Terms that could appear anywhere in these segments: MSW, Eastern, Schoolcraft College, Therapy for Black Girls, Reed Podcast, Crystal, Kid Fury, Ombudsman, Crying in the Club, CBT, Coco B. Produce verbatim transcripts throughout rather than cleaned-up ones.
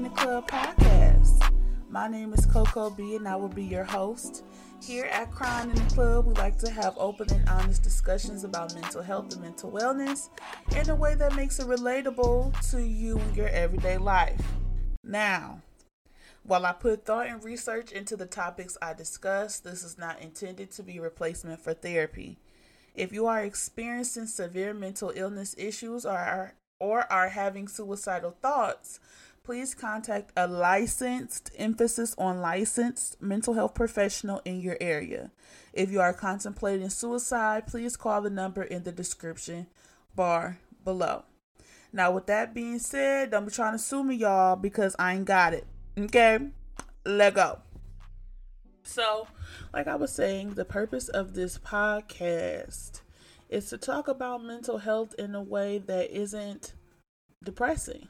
in the Club podcast. My name is Coco B and I will be your host. Here at Crying in the Club, we like to have open and honest discussions about mental health and mental wellness in a way that makes it relatable to you in your everyday life. Now, while I put thought and research into the topics I discuss, this is not intended to be a replacement for therapy. If you are experiencing severe mental illness issues or are, or are having suicidal thoughts, please contact a licensed, emphasis on licensed, mental health professional in your area. If you are contemplating suicide, please call the number in the description bar below. Now, with that being said, don't be trying to sue me, y'all, because I ain't got it. Okay, let go. So, like I was saying, the purpose of this podcast is to talk about mental health in a way that isn't depressing.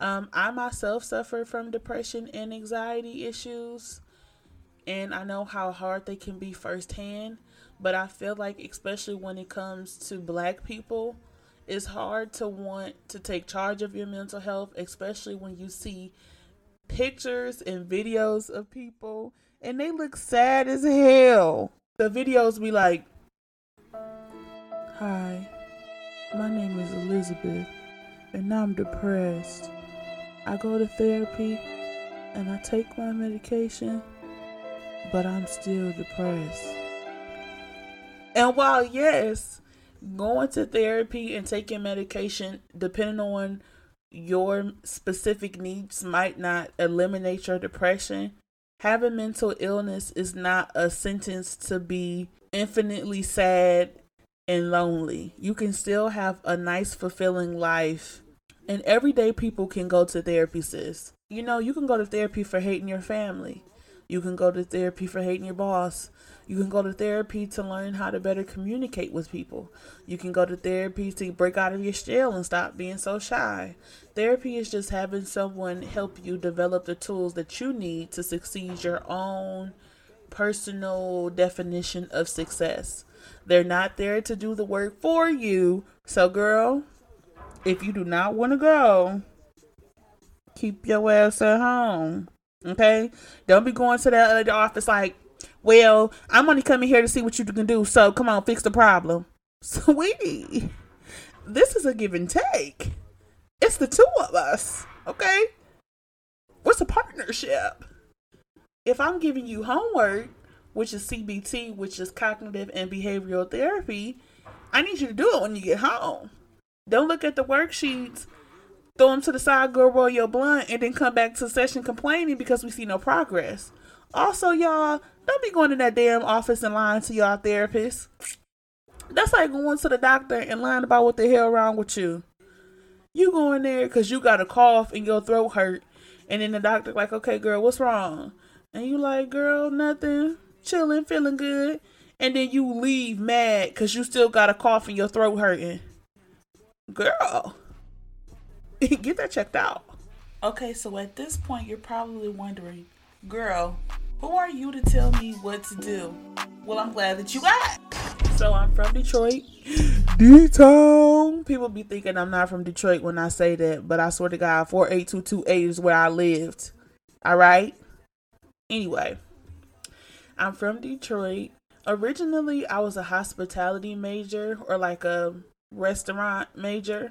Um, I myself suffer from depression and anxiety issues, and I know how hard they can be firsthand, but I feel like, especially when it comes to Black people, it's hard to want to take charge of your mental health, especially when you see pictures and videos of people and they look sad as hell. The videos be like, "Hi, my name is Elizabeth and I'm depressed. I go to therapy and I take my medication, but I'm still depressed." And while yes, going to therapy and taking medication, depending on your specific needs, might not eliminate your depression, having mental illness is not a sentence to be infinitely sad and lonely. You can still have a nice, fulfilling life. And everyday people can go to therapy, sis. You know, you can go to therapy for hating your family. You can go to therapy for hating your boss. You can go to therapy to learn how to better communicate with people. You can go to therapy to break out of your shell and stop being so shy. Therapy is just having someone help you develop the tools that you need to succeed your own personal definition of success. They're not there to do the work for you. So, girl, if you do not want to go, keep your ass at home. Okay? Don't be going to that other office like, "Well, I'm only coming here to see what you can do, so come on, fix the problem." Sweetie, this is a give and take. It's the two of us, okay? What's a partnership? If I'm giving you homework, which is C B T, which is cognitive and behavioral therapy, I need you to do it when you get home. Don't look at the worksheets, throw them to the side, go roll your blunt, and then come back to session complaining because we see no progress. Also, y'all, don't be going to that damn office and lying to y'all therapist. That's like going to the doctor and lying about what the hell wrong with you. You go in there because you got a cough and your throat hurt. And then the doctor like, "Okay, girl, what's wrong?" And you like, "Girl, nothing. Chilling, feeling good." And then you leave mad because you still got a cough and your throat hurting. Girl, get that checked out. Okay, so at this point, you're probably wondering, "Girl, who are you to tell me what to do?" Well, I'm glad that you got it. So I'm from Detroit. D-Town. People be thinking I'm not from Detroit when I say that, but I swear to God, four eight two two eight is where I lived. All right? Anyway, I'm from Detroit. Originally, I was a hospitality major or like a restaurant major.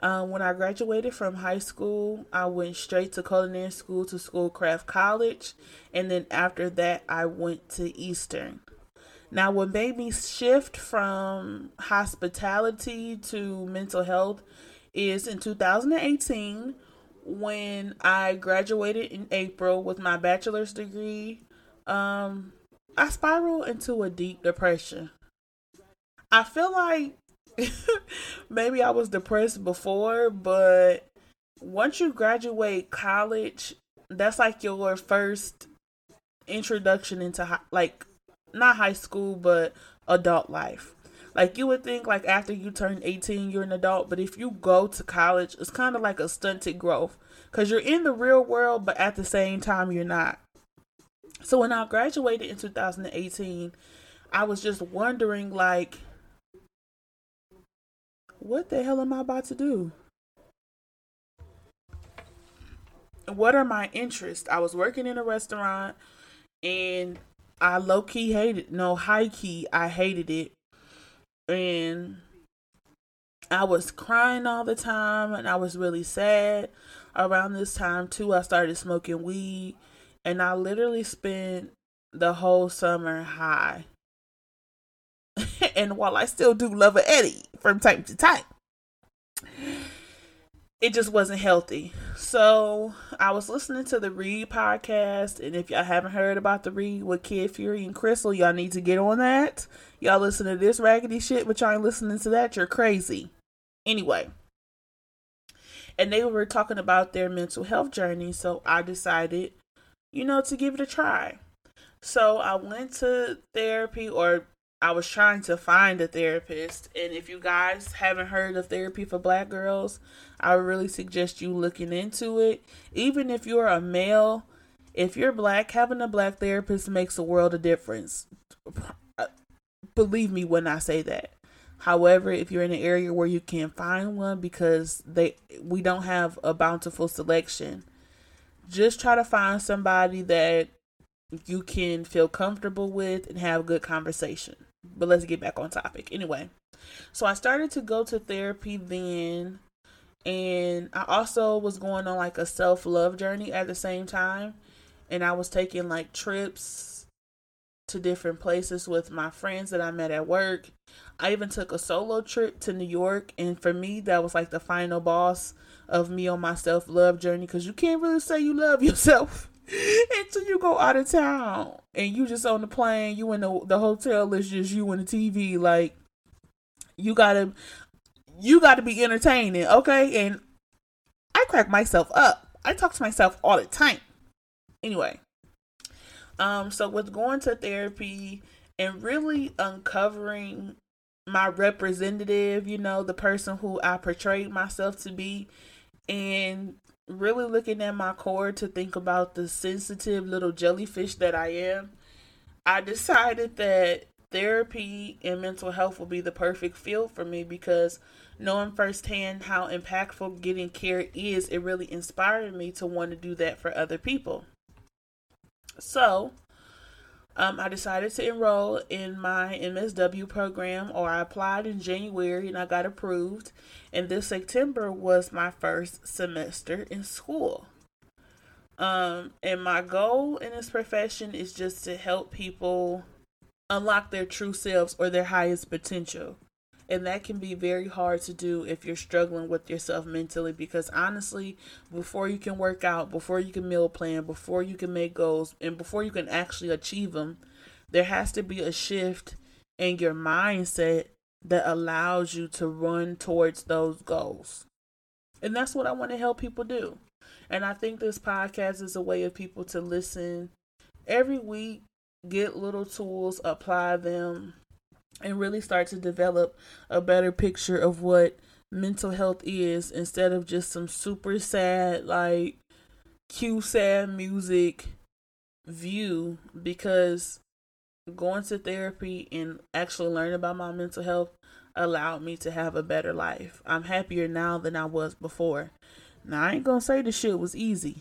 Um, when I graduated from high school, I went straight to culinary school to Schoolcraft College. And then after that, I went to Eastern. Now, what made me shift from hospitality to mental health is in two thousand eighteen, when I graduated in April with my bachelor's degree, um, I spiraled into a deep depression. I feel like maybe I was depressed before, but once you graduate college, that's like your first introduction into high, like not high school, but adult life. Like you would think like after you turn eighteen, you're an adult. But if you go to college, it's kind of like a stunted growth because you're in the real world, but at the same time, you're not. So when I graduated in two thousand eighteen, I was just wondering like, what the hell am I about to do? what are my interests? I was working in a restaurant and I low-key hated, no, high-key, I hated it. And I was crying all the time and I was really sad. Around this time too, I started smoking weed and I literally spent the whole summer high. And while I still do love a Eddie from time to time, it just wasn't healthy. So I was listening to the Reed podcast, and if y'all haven't heard about the Reed with Kid Fury and Crystal, y'all need to get on that. Y'all listen to this raggedy shit, but y'all ain't listening to that. You're crazy. Anyway. And they were talking about their mental health journey. So I decided, you know, to give it a try. So I went to therapy, or I was trying to find a therapist. And if you guys haven't heard of Therapy for Black Girls, I really suggest you looking into it. Even if you're a male, if you're black, having a black therapist makes a world of difference. Believe me when I say that. However, if you're in an area where you can't find one, because they we don't have a bountiful selection, just try to find somebody that you can feel comfortable with and have good conversation. But let's get back on topic. Anyway, so I started to go to therapy then, and I also was going on like a self-love journey at the same time, and I was taking like trips to different places with my friends that I met at work. I even took a solo trip to New York, and for me that was like the final boss of me on my self-love journey, because you can't really say you love yourself until you go out of town and you just on the plane, you in the, the hotel, it's just you and the T V. Like, you gotta you gotta be entertaining, okay? And I crack myself up. I talk to myself all the time. Anyway, Um, so with going to therapy and really uncovering my representative, you know, the person who I portrayed myself to be, and really looking at my core to think about the sensitive little jellyfish that I am, I decided that therapy and mental health will be the perfect field for me, because knowing firsthand how impactful getting care is, it really inspired me to want to do that for other people. So, um, I decided to enroll in my M S W program, or I applied in January and I got approved. And this September was my first semester in school. Um, and my goal in this profession is just to help people unlock their true selves or their highest potential. And that can be very hard to do if you're struggling with yourself mentally, because honestly, before you can work out, before you can meal plan, before you can make goals, and before you can actually achieve them, there has to be a shift in your mindset that allows you to run towards those goals. And that's what I want to help people do. And I think this podcast is a way of people to listen every week, get little tools, apply them, and really start to develop a better picture of what mental health is, instead of just some super sad, like, cue sad music view. Because going to therapy and actually learning about my mental health allowed me to have a better life. I'm happier now than I was before. Now, I ain't gonna say the shit was easy,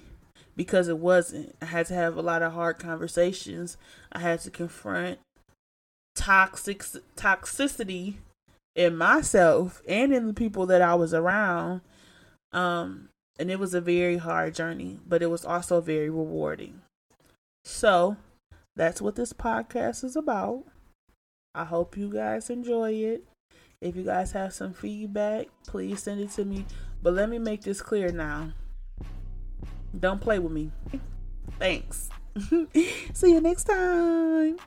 because it wasn't. I had to have a lot of hard conversations. I had to confront toxic toxicity in myself and in the people that I was around, um and it was a very hard journey, but it was also very rewarding. So that's what this podcast is about. I hope you guys enjoy it. If you guys have some feedback, please send it to me. But let me make this clear now, don't play with me. Thanks. See you next time.